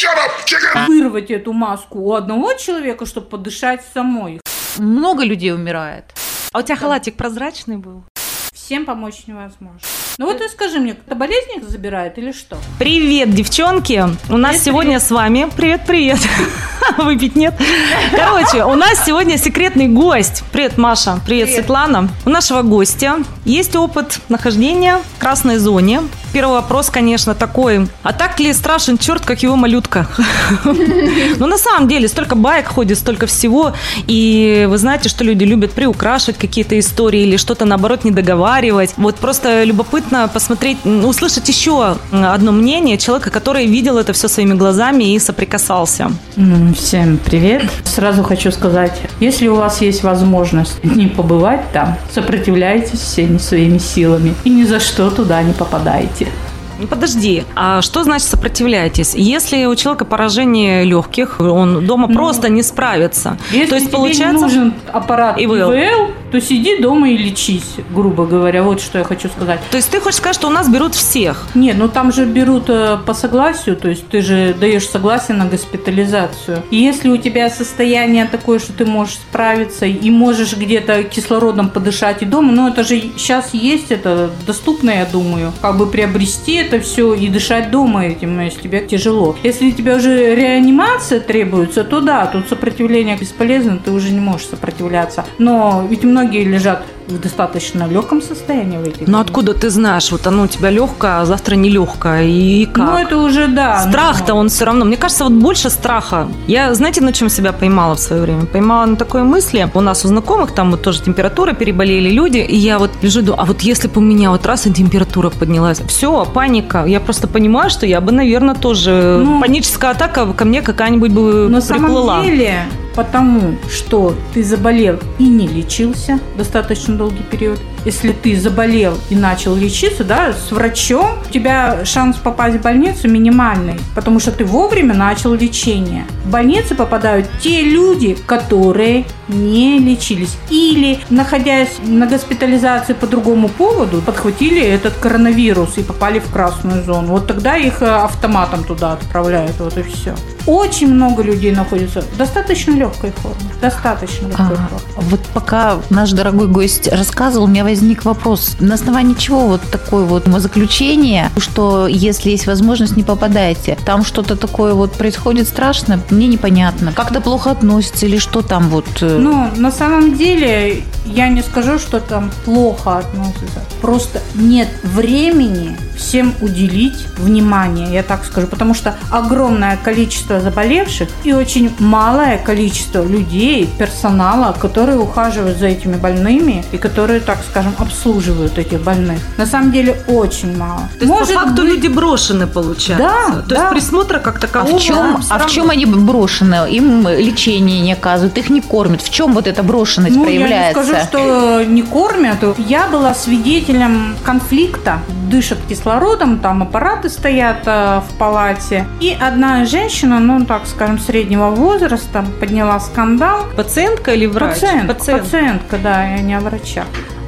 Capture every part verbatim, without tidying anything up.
Shut up, chicken! Вырвать эту маску у одного человека, чтобы подышать самой. Много людей умирает. А у тебя да. халатик прозрачный был? Всем помочь невозможно. Ну вот и скажи мне, кто-то болезнь их забирает или что? Привет, девчонки! У нас привет, сегодня привет. с вами... Привет-привет! Выпить нет? Короче, у нас сегодня секретный гость. Привет, Маша. Привет, привет, Светлана. У нашего гостя есть опыт нахождения в красной зоне. Первый вопрос, конечно, такой. А так ли страшен черт, как его малютка? Ну, на самом деле, столько баек ходит, столько всего. И вы знаете, что люди любят приукрашивать какие-то истории или что-то, наоборот, не договаривать. Вот просто любопытно посмотреть, услышать еще одно мнение человека, который видел это все своими глазами и соприкасался. Всем привет. Сразу хочу сказать, если у вас есть возможность не побывать там, сопротивляйтесь всеми своими силами и ни за что туда не попадайте. Подожди, а что значит сопротивляйтесь? Если у человека поражение легких, он дома ну, просто не справится. Если то есть, тебе получается... не нужен аппарат И В Л, то сиди дома и лечись, грубо говоря. Вот что я хочу сказать. То есть ты хочешь сказать, что у нас берут всех? Нет, ну там же берут по согласию, то есть ты же даешь согласие на госпитализацию. И если у тебя состояние такое, что ты можешь справиться и можешь где-то кислородом подышать и дома, ну это же сейчас есть, это доступно, я думаю, как бы приобрести это все и дышать дома этим, если тебе тяжело. Если тебе уже реанимация требуется, то да, тут сопротивление бесполезно, ты уже не можешь сопротивляться. Но ведь многие лежат в достаточно легком состоянии. Но откуда ты знаешь, вот оно у тебя легкое, а завтра не легкое, и как? Ну, это уже, да. Страх-то но... он все равно. Мне кажется, вот больше страха. Я, знаете, на чем себя поймала в свое время? Поймала на такой мысли. У нас у знакомых там вот тоже температура, переболели люди, и я вот лежу, думаю, а вот если бы у меня вот раз и температура поднялась, все, паника. Я просто понимаю, что я бы, наверное, тоже... Ну, паническая атака ко мне какая-нибудь бы на приплыла. На самом деле... Потому что ты заболел и не лечился достаточно долгий период. Если ты заболел и начал лечиться, да, с врачом, у тебя шанс попасть в больницу минимальный, потому что ты вовремя начал лечение. В больницу попадают те люди, которые не лечились или, находясь на госпитализации по другому поводу, подхватили этот коронавирус и попали в красную зону. Вот тогда их автоматом туда отправляют, вот и все. Очень много людей находится достаточно легкой формы. Достаточно легкой а, формы. Вот пока наш дорогой гость рассказывал, у меня возник вопрос. На основании чего вот такое вот заключение, что если есть возможность, не попадаете? Там что-то такое вот происходит страшное? Мне непонятно. Как-то плохо относится или что там вот? Ну, на самом деле, я не скажу, что там плохо относится. Просто нет времени всем уделить внимание, я так скажу. Потому что огромное количество заболевших и очень малое количество людей, персонала, которые ухаживают за этими больными и которые, так скажем, обслуживают этих больных. На самом деле очень мало. То есть, может, по факту быть... люди брошены, получается? Да, То да. есть, присмотра как такового? А в чем, а в чем они брошены? Им лечение не оказывают, их не кормят. В чем вот эта брошенность ну, проявляется? Я не скажу, что не кормят. Я была свидетелем конфликта. Дышат кислородом, там аппараты стоят в палате. И одна женщина, ну, так скажем, среднего возраста, подняла скандал. Пациентка или врач? Пациентка, Пациент. пациентка да, я не о врачах.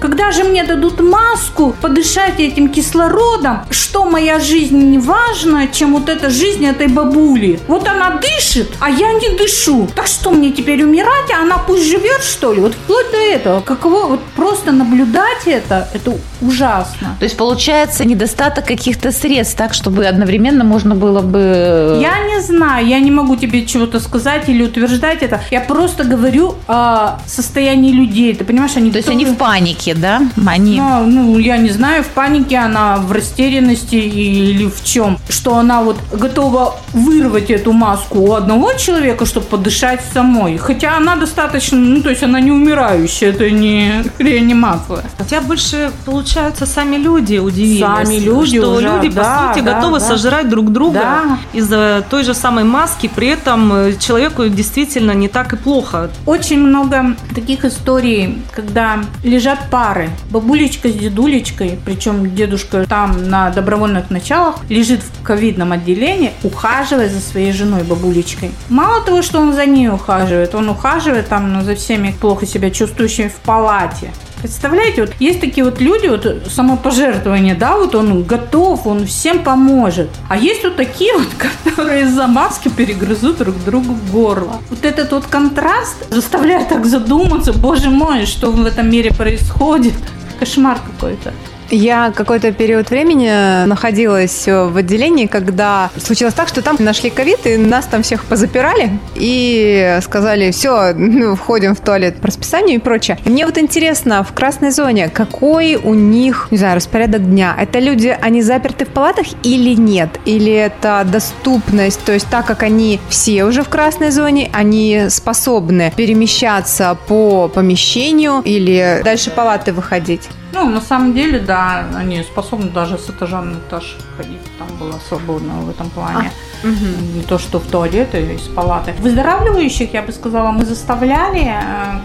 Когда же мне дадут маску, подышать этим кислородом, что моя жизнь не важна, чем вот эта жизнь этой бабули. Вот она дышит, а я не дышу. Так что мне теперь умирать, а она пусть живет, что ли? Вот вплоть до этого. Каково вот просто наблюдать это, это ужасно. То есть получается недостаток каких-то средств, так, чтобы одновременно можно было бы... Я не знаю, я не могу тебе чего-то сказать или утверждать это. Я просто говорю о состоянии людей. Ты понимаешь, они... То есть они в панике. Да? Они... Ну, ну, я не знаю, в панике она, в растерянности или в чем. Что она вот готова вырвать эту маску у одного человека, чтобы подышать самой. Хотя она достаточно, ну, то есть она не умирающая, это не реанимация. Хотя больше, получается, сами люди удивились. Сами люди Что уже, люди, да, по сути, да, готовы да. сожрать друг друга да. из-за той же самой маски. При этом человеку действительно не так и плохо. Очень много таких историй, когда лежат пары. Бабулечка с дедулечкой, причем дедушка там на добровольных началах, лежит в ковидном отделении, ухаживая за своей женой, бабулечкой. Мало того, что он за ней ухаживает, он ухаживает там ну, за всеми плохо себя чувствующими в палате. Представляете, вот есть такие вот люди, вот самопожертвование, да, вот он готов, он всем поможет. А есть вот такие вот, которые из-за маски перегрызут друг другу горло. Вот этот вот контраст заставляет так задуматься, боже мой, что в этом мире происходит. Кошмар какой-то. Я какой-то период времени находилась в отделении, когда случилось так, что там нашли ковид, и нас там всех позапирали, и сказали, все, ну, входим в туалет по расписанию и прочее. И мне вот интересно, в красной зоне, какой у них, не знаю, распорядок дня? Это люди, они заперты в палатах или нет? Или это доступность, то есть так как они все уже в красной зоне, они способны перемещаться по помещению или дальше палаты выходить? Ну, на самом деле, да, они способны даже с этажа на этаж ходить. Там было свободно в этом плане. А, угу. Не то, что в туалеты или из палаты. Выздоравливающих, я бы сказала, мы заставляли,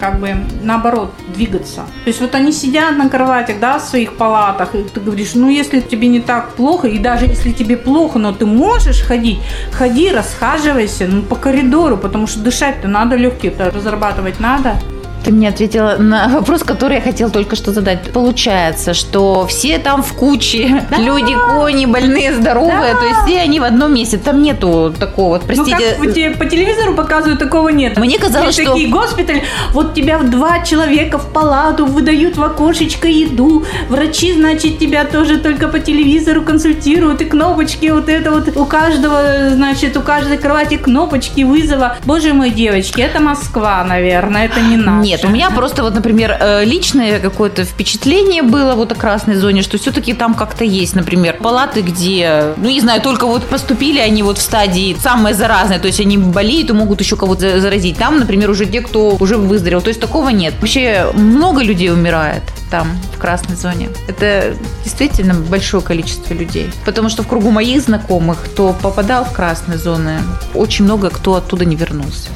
как бы, наоборот, двигаться. То есть вот они сидят на кроватях, да, в своих палатах, и ты говоришь, ну, если тебе не так плохо, и даже если тебе плохо, но ты можешь ходить, ходи, расхаживайся, ну, по коридору, потому что дышать-то надо, легкие-то разрабатывать надо. Ты мне ответила на вопрос, который я хотела только что задать. Получается, что все там в куче, да! Люди, кони, больные, здоровые, да! То есть все они в одном месте. Там нету такого, простите. Ну, как тебе по телевизору показывают, такого нет. Мне казалось, что... такие госпитали, вот тебя в два человека в палату выдают в окошечко еду, врачи, значит, тебя тоже только по телевизору консультируют, и кнопочки вот это вот у каждого, значит, у каждой кровати кнопочки вызова. Боже мой, девочки, это Москва, наверное, это не надо. Нет, у меня просто, вот, например, личное какое-то впечатление было вот о красной зоне, что все-таки там как-то есть, например, палаты, где, ну, не знаю, только вот поступили они вот в стадии самые заразные, то есть они болеют и могут еще кого-то заразить. Там, например, уже те, кто уже выздоровел, то есть такого нет. Вообще много людей умирает там, в красной зоне. Это действительно большое количество людей. Потому что в кругу моих знакомых, кто попадал в красные зоны, очень много кто оттуда не вернулся.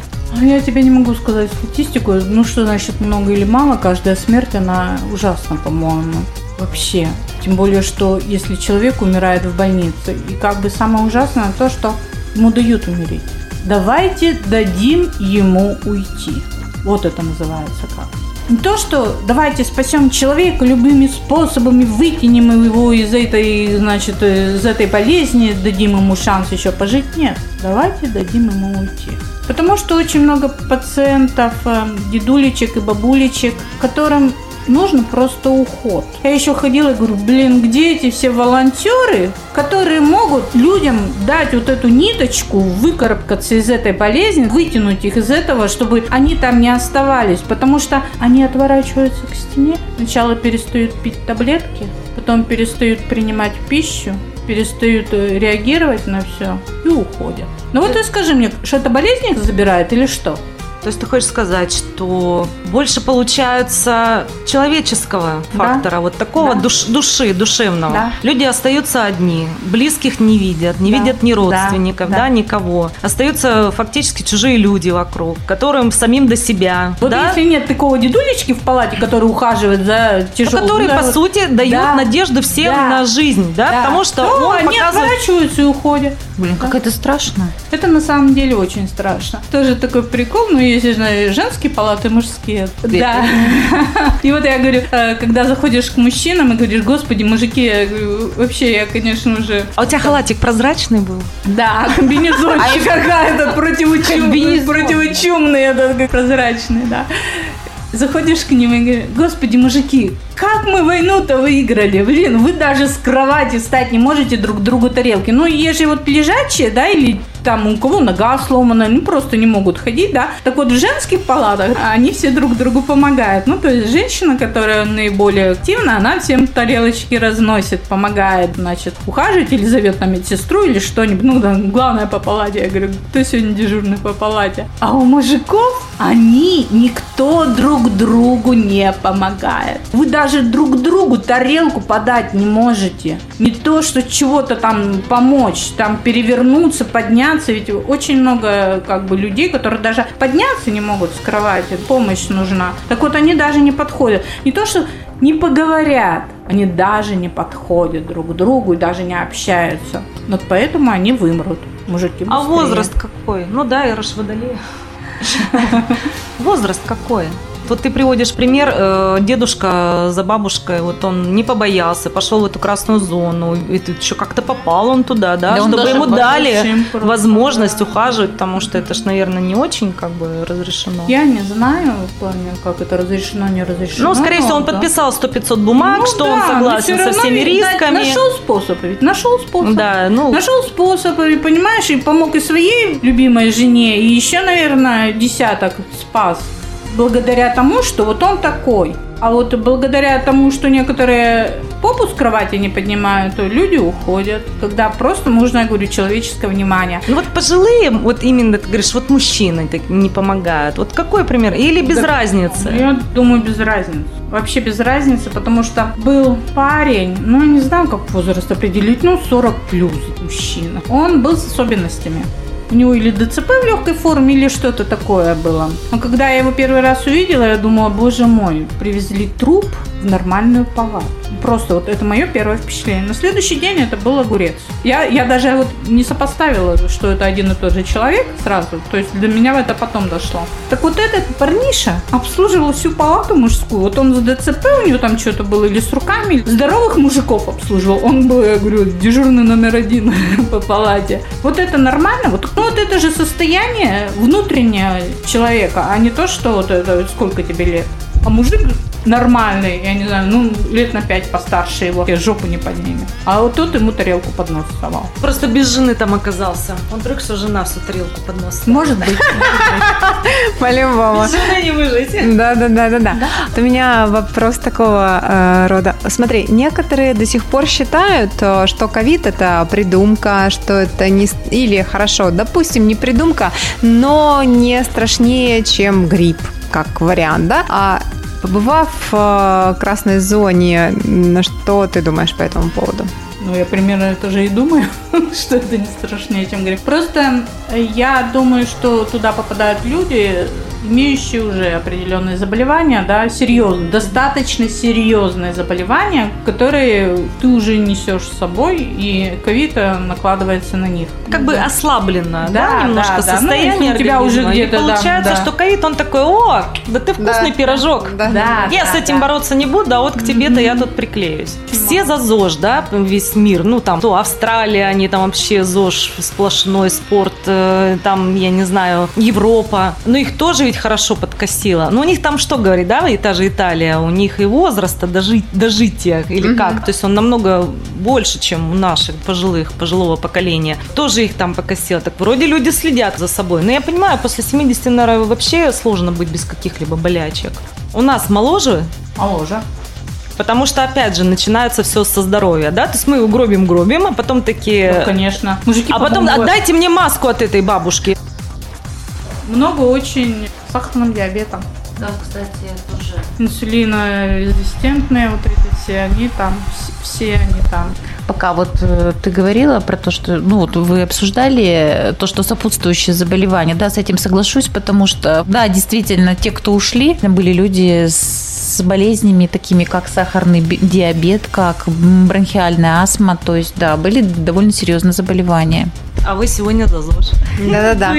Я тебе не могу сказать статистику. Ну, что значит много или мало? Каждая смерть, она ужасна, по-моему, вообще. Тем более, что если человек умирает в больнице, и как бы самое ужасное то, что ему дают умереть. Давайте дадим ему уйти. Вот это называется как. Не то, что давайте спасем человека любыми способами, выкинем его из этой, значит, из этой болезни, дадим ему шанс еще пожить. Нет, давайте дадим ему уйти. Потому что очень много пациентов, дедулечек и бабулечек, которым нужен просто уход. Я еще ходила и говорю, блин, где эти все волонтеры, которые могут людям дать вот эту ниточку, выкарабкаться из этой болезни, вытянуть их из этого, чтобы они там не оставались. Потому что они отворачиваются к стене, сначала перестают пить таблетки, потом перестают принимать пищу, перестают реагировать на все и уходят. Ну вот и скажи мне, что это болезнь их забирает или что? То есть ты хочешь сказать, что больше получается человеческого фактора, да. Вот такого, да. душ, души, душевного. Да. Люди остаются одни, близких не видят, не да. видят ни родственников, да. Да, никого. Остаются фактически чужие люди вокруг, которым самим до себя. Вот да? Если нет такого дедулечки в палате, который ухаживает за тяжелым... Который, да, по сути, дает да. надежду всем да. на жизнь, да, да. потому что ну, он они показывает... отворачиваются и уходят. Блин, как да. это страшно. Это на самом деле очень страшно. Тоже такой прикол, но есть женские палаты, мужские. Да. И вот я говорю, когда заходишь к мужчинам и говоришь, господи, мужики, я говорю, вообще я, конечно, уже... А у тебя халатик прозрачный был? Да, комбинезончик. А этот противочумный, этот прозрачный, да. Заходишь к ним и говоришь, господи, мужики, как мы войну-то выиграли? Блин, вы даже с кровати встать не можете друг другу тарелки. Ну, если вот лежачие, да, или там у кого нога сломана, ну, просто не могут ходить, да. Так вот, в женских палатах они все друг другу помогают. Ну, то есть, женщина, которая наиболее активна, она всем тарелочки разносит, помогает, значит, ухаживать или зовет на медсестру или что-нибудь. Ну, да, главное по палате. Я говорю, кто сегодня дежурный по палате? А у мужиков они никто друг другу не помогает. Вы даже друг другу тарелку подать не можете. Не то, что чего-то там помочь, там перевернуться, подняться. Ведь очень много как бы людей, которые даже подняться не могут с кровати, помощь нужна. Так вот, они даже не подходят. Не то, что не поговорят, они даже не подходят друг к другу и даже не общаются. Вот поэтому они вымрут, мужики быстрее. А возраст какой? Ну да, я ж водолея. Возраст какой? Вот ты приводишь пример, дедушка за бабушкой, вот он не побоялся, пошел в эту красную зону, и ты еще как-то попал он туда, да, да чтобы ему дали возможность да. ухаживать, потому что это ж, наверное, не очень как бы разрешено. Я не знаю, в плане, как это разрешено, не разрешено. Ну, скорее всего, он да. подписал сто пятьсот бумаг, ну, что да, он согласен со всеми рисками. Нашел способ, ведь нашел способ. Да, ну... Нашел способ, понимаешь, и помог и своей любимой жене, и еще, наверное, десяток спас. Благодаря тому, что вот он такой. А вот благодаря тому, что некоторые попу с кровати не поднимают, то люди уходят, когда просто нужно, я говорю, человеческое внимание. Ну вот пожилые, вот именно, ты говоришь, вот мужчины так не помогают. Вот какой пример? Или без да, разницы? Я думаю, без разницы. Вообще без разницы, потому что был парень, ну я не знаю, как возраст определить, ну сорок плюс мужчина. Он был с особенностями. У него или дэ цэ пэ в легкой форме, или что-то такое было. Но когда я его первый раз увидела, я думала, боже мой, привезли труп в нормальную палату. Просто вот это мое первое впечатление. На следующий день это был огурец. Я, я даже вот не сопоставила, что это один и тот же человек сразу. То есть для меня это потом дошло. Так вот этот парниша обслуживал всю палату мужскую. Вот он с дэ цэ пэ, у него там что-то было, или с руками. Здоровых мужиков обслуживал. Он был, я говорю, дежурный номер один по палате. Вот это нормально? Вот Ну вот это же состояние внутреннего человека, а не то, что вот это сколько тебе лет. А мужик нормальный, я не знаю, ну лет на пять постарше его, и жопу не поднимет. А вот тот ему тарелку под нос вставал. Просто без жены там оказался. Он вдруг, что жена всю тарелку под нос вставала. Может быть. По-любому. Без жены не выжить. Да-да-да-да-да. У меня вопрос такого рода. Смотри, некоторые до сих пор считают, что ковид – это придумка, что это не... Или, хорошо, допустим, не придумка, но не страшнее, чем грипп, как вариант, да? А побывав в красной зоне, на что ты думаешь по этому поводу? Ну, я примерно это же и думаю, что это не страшнее, чем грипп. Просто я думаю, что туда попадают люди, имеющие уже определенные заболевания, да, серьезные, достаточно серьезные заболевания, которые ты уже несешь с собой, и ковид накладывается на них. Как бы ослаблено, да, да немножко да, да. состояние ну, у тебя уже где-то, и получается, да, да. что ковид, он такой, о, да ты вкусный да. пирожок, да, да, я да, с этим да. бороться не буду, а вот к тебе-то mm-hmm. я тут приклеюсь. Все за ЗОЖ, да, весь мир, ну там, то Австралия, они там вообще ЗОЖ, сплошной спорт, там, я не знаю, Европа, но их тоже ведь хорошо подкосила. Но у них там что говорит, да, и та же Италия, у них и возраста дожить, дожития, или угу. как, то есть он намного больше, чем у наших пожилых, пожилого поколения. Тоже их там покосило. Так вроде люди следят за собой. Но я понимаю, после семидесяти, наверное, вообще сложно быть без каких-либо болячек. У нас моложе? Моложе. Потому что, опять же, начинается все со здоровья, да? То есть мы его гробим-гробим, а потом такие... Ну, конечно. Мужики а потом помогают. Отдайте мне маску от этой бабушки. Много очень... сахарным диабетом. Да, кстати, тоже. Инсулинорезистентные вот эти все, они там, все они там. Пока вот ты говорила про то, что, ну, вот вы обсуждали то, что сопутствующие заболевания, да, с этим соглашусь, потому что, да, действительно, те, кто ушли, были люди с болезнями такими, как сахарный диабет, как бронхиальная астма, то есть, да, были довольно серьезные заболевания. А вы сегодня за ЗОЖ. Да-да-да.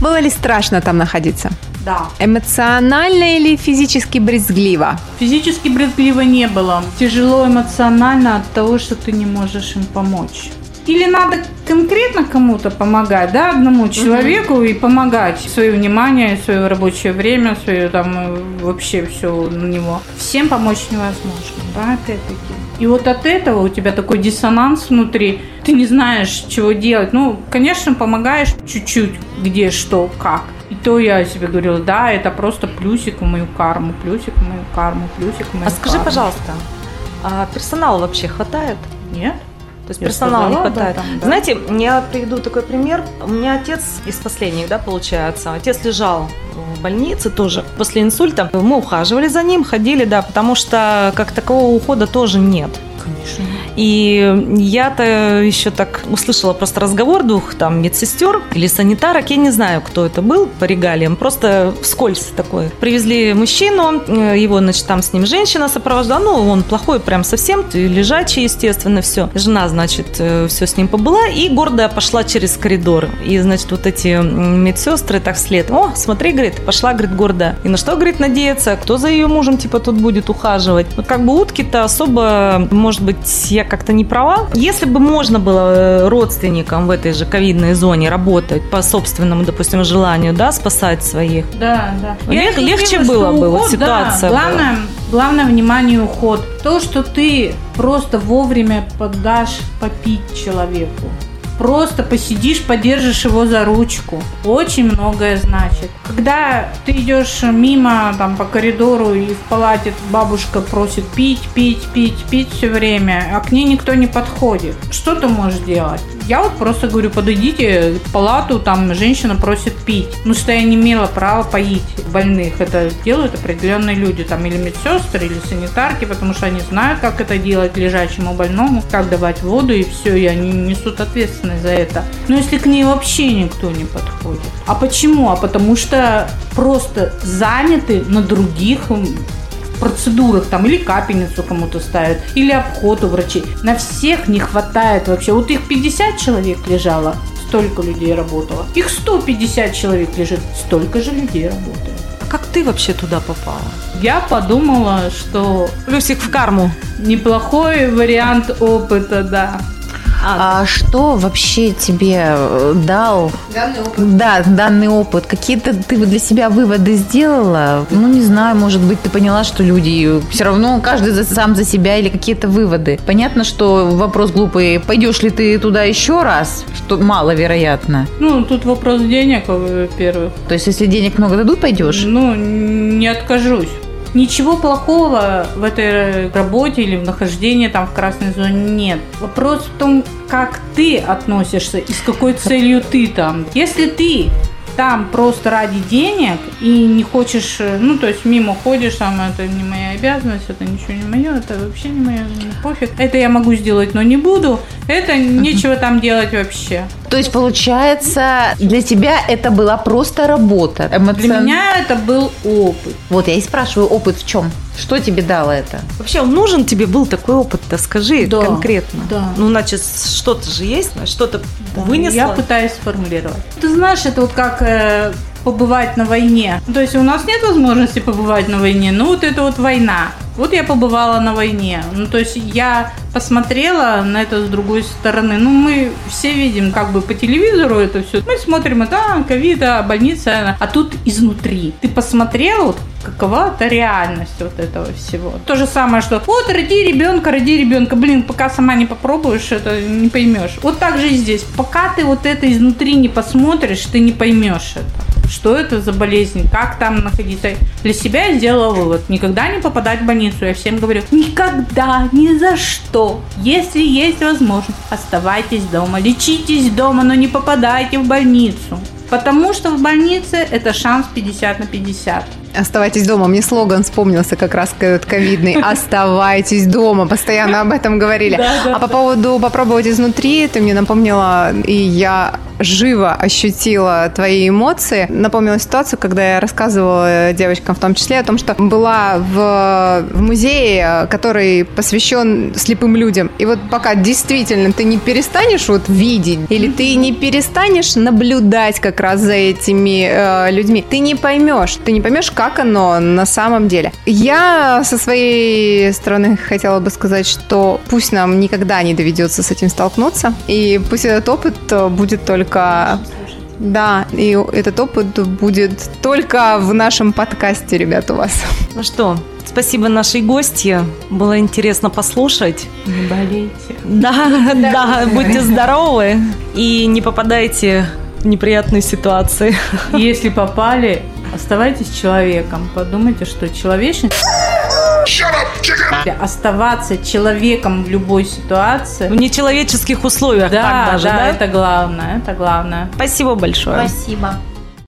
Было ли страшно там находиться? Да. Эмоционально или физически брезгливо? Физически брезгливо не было. Тяжело эмоционально от того, что ты не можешь им помочь. Или надо конкретно кому-то помогать, да, одному человеку угу. и помогать. Свое внимание, свое рабочее время, свое там вообще все на него. Всем помочь невозможно, да, опять-таки. И вот от этого у тебя такой диссонанс внутри. Ты не знаешь, чего делать. Ну, конечно, помогаешь чуть-чуть, где, что, как. И то я себе говорила, да, это просто плюсик в мою карму, плюсик в мою карму, плюсик в мою карму. А скажи, карму. Пожалуйста, а персонала вообще хватает? Нет. То есть я персонала сказала, не хватает. Да, там, да. Знаете, я приведу такой пример. У меня отец из последних, да, получается. Отец лежал в больнице тоже после инсульта. Мы ухаживали за ним, ходили, да, потому что как такового ухода тоже нет. Конечно. И я-то еще так услышала просто разговор двух там медсестер или санитарок, я не знаю, кто это был по регалиям, просто вскользь такой. Привезли мужчину, его, значит, там с ним женщина сопровождала, ну, он плохой прям совсем, лежачий, естественно, все. Жена, значит, все с ним побыла и гордая пошла через коридор. И, значит, вот эти медсестры так вслед. О, смотри, говорит, пошла, говорит, гордая. И на что, говорит, надеяться, кто за ее мужем, типа, тут будет ухаживать. Вот как бы утки-то особо, может быть, я как-то не права. Если бы можно было родственникам в этой же ковидной зоне работать по собственному, допустим, желанию, да, спасать своих. Да, да. Лег, легче было бы, вот ситуация да, главное, была. Главное внимание и уход. То, что ты просто вовремя поддашь попить человеку. Просто посидишь, подержишь его за ручку. Очень многое значит. Когда ты идешь мимо там, по коридору и в палате бабушка просит пить, пить, пить, пить все время, а к ней никто не подходит. Что ты можешь делать? Я вот просто говорю, подойдите в палату, там женщина просит пить. Ну что я не имела права поить больных. Это делают определенные люди, там или медсестры, или санитарки, потому что они знают, как это делать лежачему больному, как давать воду и все, и они несут ответственность за это. Но если к ней вообще никто не подходит. А почему? А потому что просто заняты на других процедурах, там, или капельницу кому-то ставят, или обход у врачей. На всех не хватает вообще. Вот их пятьдесят человек лежало, столько людей работало. Их сто пятьдесят человек лежит, столько же людей работает. А как ты вообще туда попала? Я подумала, что... Плюсик в карму. Неплохой вариант опыта, да. А что вообще тебе дал данный опыт? Да, данный опыт? Какие-то ты для себя выводы сделала? Ну, не знаю, может быть, ты поняла, что люди все равно каждый сам за себя или какие-то выводы. Понятно, что вопрос глупый. Пойдешь ли ты туда еще раз? Что маловероятно. Ну, тут вопрос денег, во-первых. То есть, если денег много дадут, пойдешь? Ну, не откажусь. Ничего плохого в этой работе или в нахождении там в красной зоне нет. Вопрос в том, как ты относишься и с какой целью ты там. Если ты там просто ради денег и не хочешь, ну, то есть мимо ходишь, там, это не моя обязанность, это ничего не мое, это вообще не мое, пофиг. Это я могу сделать, но не буду. Это нечего там делать вообще. То есть, получается, для тебя это была просто работа? Эмоцион... Для меня это был опыт. Вот я и спрашиваю, опыт в чем? Что тебе дало это? Вообще, нужен тебе был такой опыт-то? Скажи да, конкретно. Да. Ну, значит, что-то же есть, что-то да, вынесло. Я пытаюсь сформулировать. Ты знаешь, это вот как... Э- побывать на войне. То есть у нас нет возможности побывать на войне, но вот это вот война. Вот я побывала на войне. Ну, то есть я посмотрела на это с другой стороны. Ну, мы все видим как бы по телевизору это все. Мы смотрим, да, ковид, а больница. А тут изнутри. Ты посмотрела, вот какова-то реальность вот этого всего. То же самое, что вот роди ребенка, роди ребенка. Блин, пока сама не попробуешь, это не поймешь. Вот так же и здесь. Пока ты вот это изнутри не посмотришь, ты не поймешь это. Что это за болезнь, как там находиться. Для себя я сделала вывод. Никогда не попадать в больницу. Я всем говорю, никогда, ни за что. Если есть возможность, оставайтесь дома, лечитесь дома, но не попадайте в больницу. Потому что в больнице это шанс пятьдесят на пятьдесят. Оставайтесь дома. Мне слоган вспомнился как раз ковидный. Оставайтесь дома. Постоянно об этом говорили. Да, да, а по да. поводу попробовать изнутри, ты мне напомнила, и я живо ощутила твои эмоции. Напомнила ситуацию, когда я рассказывала девочкам в том числе о том, что была в, в музее, который посвящен слепым людям. И вот пока действительно ты не перестанешь вот видеть, или ты не перестанешь наблюдать как раз за этими э, людьми, ты не поймешь. Ты не поймешь, как как оно на самом деле. Я со своей стороны хотела бы сказать, что пусть нам никогда не доведется с этим столкнуться, и пусть этот опыт будет только... Да, и этот опыт будет только в нашем подкасте, ребят, у вас. Ну что, спасибо нашей гостье. Было интересно послушать. Не болейте. Да, да, будьте здоровы и не попадайте в неприятные ситуации. Если попали... Оставайтесь человеком. Подумайте, что человечность... Оставаться человеком в любой ситуации. В нечеловеческих условиях. Да, так даже, да, да, это главное, это главное. Спасибо большое. Спасибо.